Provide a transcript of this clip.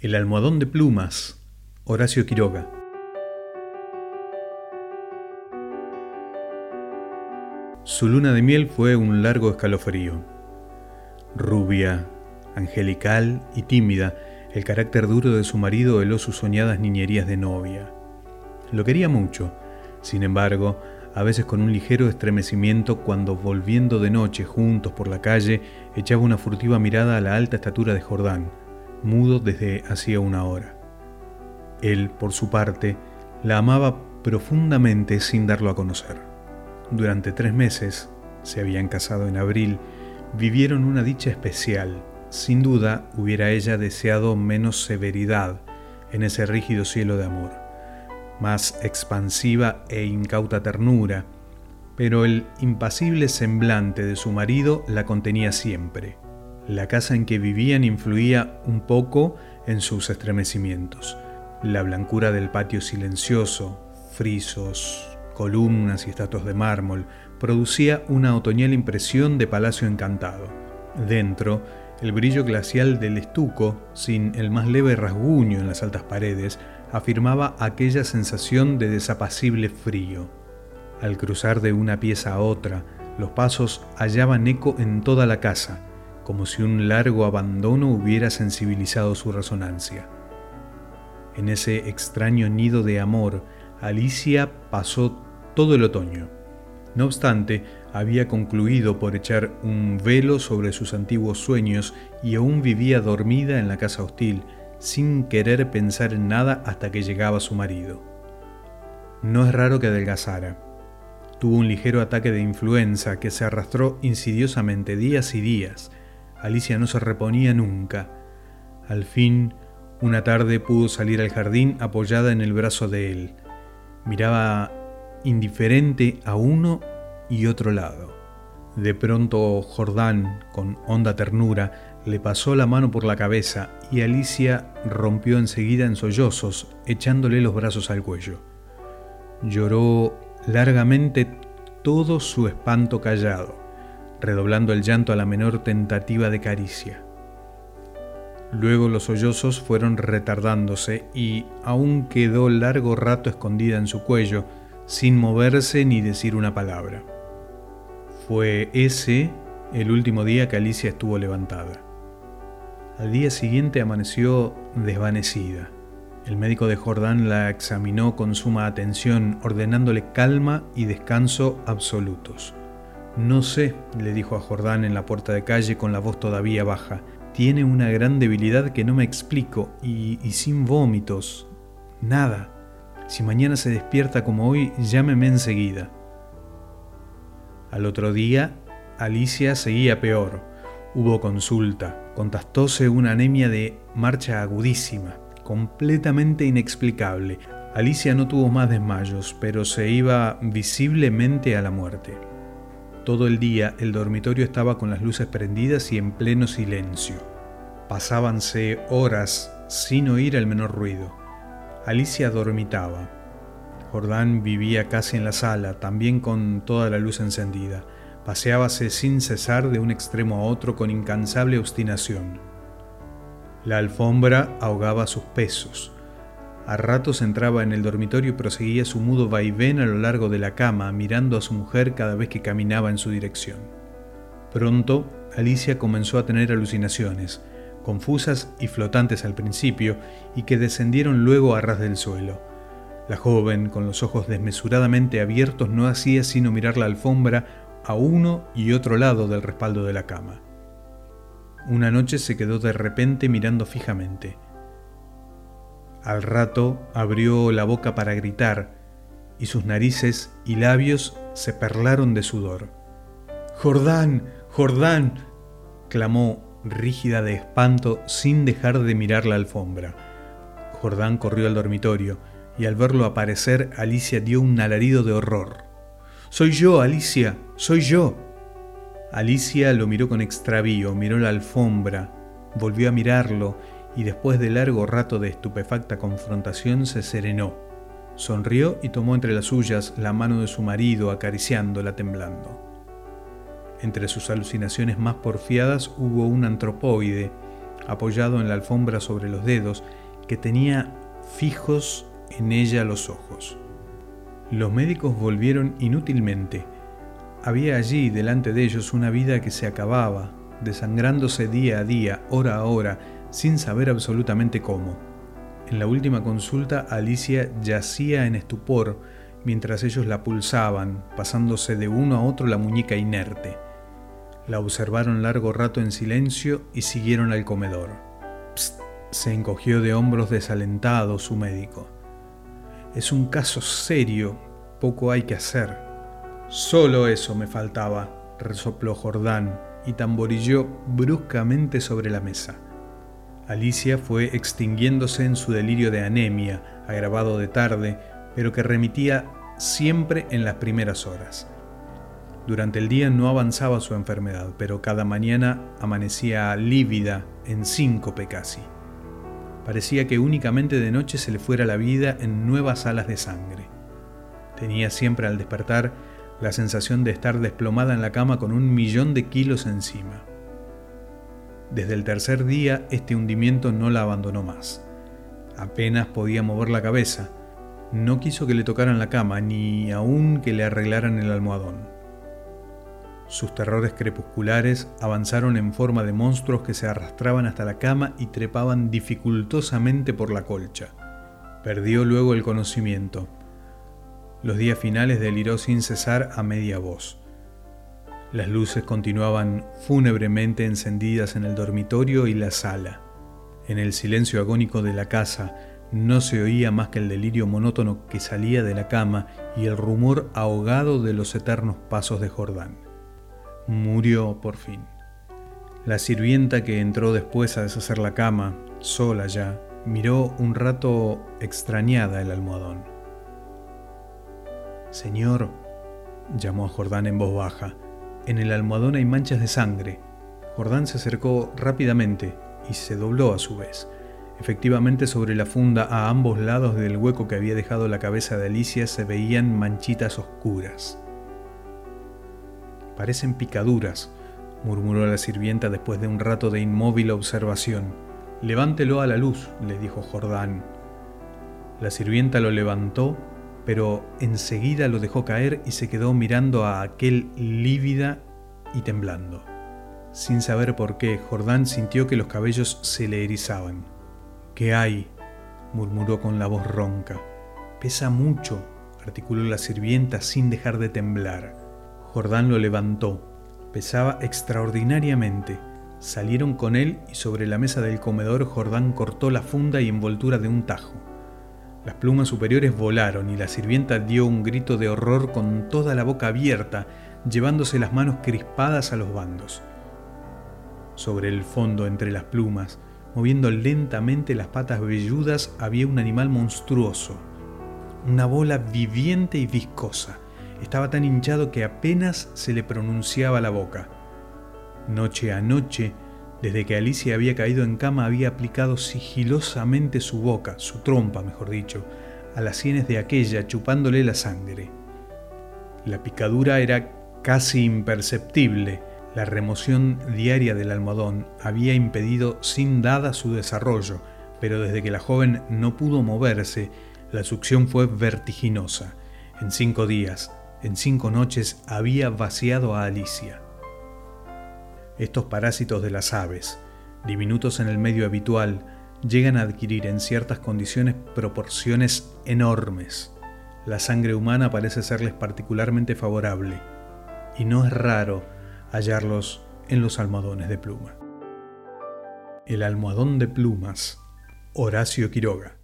El almohadón de plumas, Horacio Quiroga. Su luna de miel fue un largo escalofrío. Rubia, angelical y tímida, el carácter duro de su marido heló sus soñadas niñerías de novia. Lo quería mucho, sin embargo, a veces con un ligero estremecimiento cuando, volviendo de noche juntos por la calle, echaba una furtiva mirada a la alta estatura de Jordán, mudo desde hacía una hora. Él, por su parte, la amaba profundamente sin darlo a conocer. Durante 3 meses, se habían casado en abril, vivieron una dicha especial. Sin duda, hubiera ella deseado menos severidad en ese rígido cielo de amor, más expansiva e incauta ternura, pero el impasible semblante de su marido la contenía siempre. La casa en que vivían influía un poco en sus estremecimientos. La blancura del patio silencioso, frisos, columnas y estatuas de mármol, producía una otoñal impresión de palacio encantado. Dentro, el brillo glacial del estuco, sin el más leve rasguño en las altas paredes, afirmaba aquella sensación de desapacible frío. Al cruzar de una pieza a otra, los pasos hallaban eco en toda la casa, como si un largo abandono hubiera sensibilizado su resonancia. En ese extraño nido de amor, Alicia pasó todo el otoño. No obstante, había concluido por echar un velo sobre sus antiguos sueños y aún vivía dormida en la casa hostil, sin querer pensar en nada hasta que llegaba su marido. No es raro que adelgazara. Tuvo un ligero ataque de influenza que se arrastró insidiosamente días y días. Alicia no se reponía nunca. Al fin, una tarde pudo salir al jardín apoyada en el brazo de él. Miraba indiferente a uno y otro lado. De pronto, Jordán, con honda ternura, le pasó la mano por la cabeza y Alicia rompió enseguida en sollozos, echándole los brazos al cuello. Lloró largamente todo su espanto callado, redoblando el llanto a la menor tentativa de caricia. Luego los sollozos fueron retardándose y aún quedó largo rato escondida en su cuello, sin moverse ni decir una palabra. Fue ese el último día que Alicia estuvo levantada. Al día siguiente amaneció desvanecida. El médico de Jordán la examinó con suma atención, ordenándole calma y descanso absolutos. «No sé», le dijo a Jordán en la puerta de calle con la voz todavía baja. «Tiene una gran debilidad que no me explico y sin vómitos. Nada. Si mañana se despierta como hoy, llámeme enseguida». Al otro día, Alicia seguía peor. Hubo consulta. Constatose una anemia de marcha agudísima, completamente inexplicable. Alicia no tuvo más desmayos, pero se iba visiblemente a la muerte. Todo el día el dormitorio estaba con las luces prendidas y en pleno silencio. Pasábanse horas sin oír el menor ruido. Alicia dormitaba. Jordán vivía casi en la sala, también con toda la luz encendida. Paseábase sin cesar de un extremo a otro con incansable obstinación. La alfombra ahogaba sus pesos. A ratos entraba en el dormitorio y proseguía su mudo vaivén a lo largo de la cama, mirando a su mujer cada vez que caminaba en su dirección. Pronto, Alicia comenzó a tener alucinaciones, confusas y flotantes al principio, y que descendieron luego a ras del suelo. La joven, con los ojos desmesuradamente abiertos, no hacía sino mirar la alfombra a uno y otro lado del respaldo de la cama. Una noche se quedó de repente mirando fijamente. Al rato abrió la boca para gritar, y sus narices y labios se perlaron de sudor. «¡Jordán! ¡Jordán!», clamó, rígida de espanto, sin dejar de mirar la alfombra. Jordán corrió al dormitorio, y al verlo aparecer, Alicia dio un alarido de horror. «¡Soy yo, Alicia! ¡Soy yo!». Alicia lo miró con extravío, miró la alfombra, volvió a mirarlo, y después de largo rato de estupefacta confrontación se serenó. Sonrió y tomó entre las suyas la mano de su marido, acariciándola temblando. Entre sus alucinaciones más porfiadas hubo un antropoide, apoyado en la alfombra sobre los dedos, que tenía fijos en ella los ojos. Los médicos volvieron inútilmente. Había allí delante de ellos una vida que se acababa, desangrándose día a día, hora a hora, sin saber absolutamente cómo. En la última consulta, Alicia yacía en estupor mientras ellos la pulsaban, pasándose de uno a otro la muñeca inerte. La observaron largo rato en silencio y siguieron al comedor. Psst, se encogió de hombros desalentado su médico. Es un caso serio, poco hay que hacer. Solo eso me faltaba, resopló Jordán y tamborilló bruscamente sobre la mesa. Alicia fue extinguiéndose en su delirio de anemia, agravado de tarde, pero que remitía siempre en las primeras horas. Durante el día no avanzaba su enfermedad, pero cada mañana amanecía lívida, en síncope casi. Parecía que únicamente de noche se le fuera la vida en nuevas alas de sangre. Tenía siempre al despertar la sensación de estar desplomada en la cama con 1.000.000 de kilos encima. Desde el tercer día, este hundimiento no la abandonó más. Apenas podía mover la cabeza. No quiso que le tocaran la cama, ni aún que le arreglaran el almohadón. Sus terrores crepusculares avanzaron en forma de monstruos que se arrastraban hasta la cama y trepaban dificultosamente por la colcha. Perdió luego el conocimiento. Los días finales deliró sin cesar a media voz. Las luces continuaban fúnebremente encendidas en el dormitorio y la sala. En el silencio agónico de la casa no se oía más que el delirio monótono que salía de la cama y el rumor ahogado de los eternos pasos de Jordán. Murió por fin. La sirvienta que entró después a deshacer la cama, sola ya, miró un rato extrañada el almohadón. «Señor», llamó a Jordán en voz baja, «en el almohadón hay manchas de sangre». Jordán se acercó rápidamente y se dobló a su vez. Efectivamente, sobre la funda, a ambos lados del hueco que había dejado la cabeza de Alicia, se veían manchitas oscuras. «Parecen picaduras», murmuró la sirvienta después de un rato de inmóvil observación. «Levántelo a la luz», le dijo Jordán. La sirvienta lo levantó, pero enseguida lo dejó caer y se quedó mirando a aquel lívida y temblando. Sin saber por qué, Jordán sintió que los cabellos se le erizaban. «¿Qué hay?», murmuró con la voz ronca. «Pesa mucho», articuló la sirvienta sin dejar de temblar. Jordán lo levantó. Pesaba extraordinariamente. Salieron con él y sobre la mesa del comedor Jordán cortó la funda y envoltura de un tajo. Las plumas superiores volaron y la sirvienta dio un grito de horror con toda la boca abierta, llevándose las manos crispadas a los bandos. Sobre el fondo, entre las plumas, moviendo lentamente las patas velludas, había un animal monstruoso, una bola viviente y viscosa. Estaba tan hinchado que apenas se le pronunciaba la boca. Noche a noche, desde que Alicia había caído en cama, había aplicado sigilosamente su boca, su trompa, mejor dicho, a las sienes de aquella, chupándole la sangre. La picadura era casi imperceptible. La remoción diaria del almohadón había impedido sin dada su desarrollo, pero desde que la joven no pudo moverse, la succión fue vertiginosa. En 5 días, en 5 noches, había vaciado a Alicia. Estos parásitos de las aves, diminutos en el medio habitual, llegan a adquirir en ciertas condiciones proporciones enormes. La sangre humana parece serles particularmente favorable, y no es raro hallarlos en los almohadones de pluma. El almohadón de plumas, Horacio Quiroga.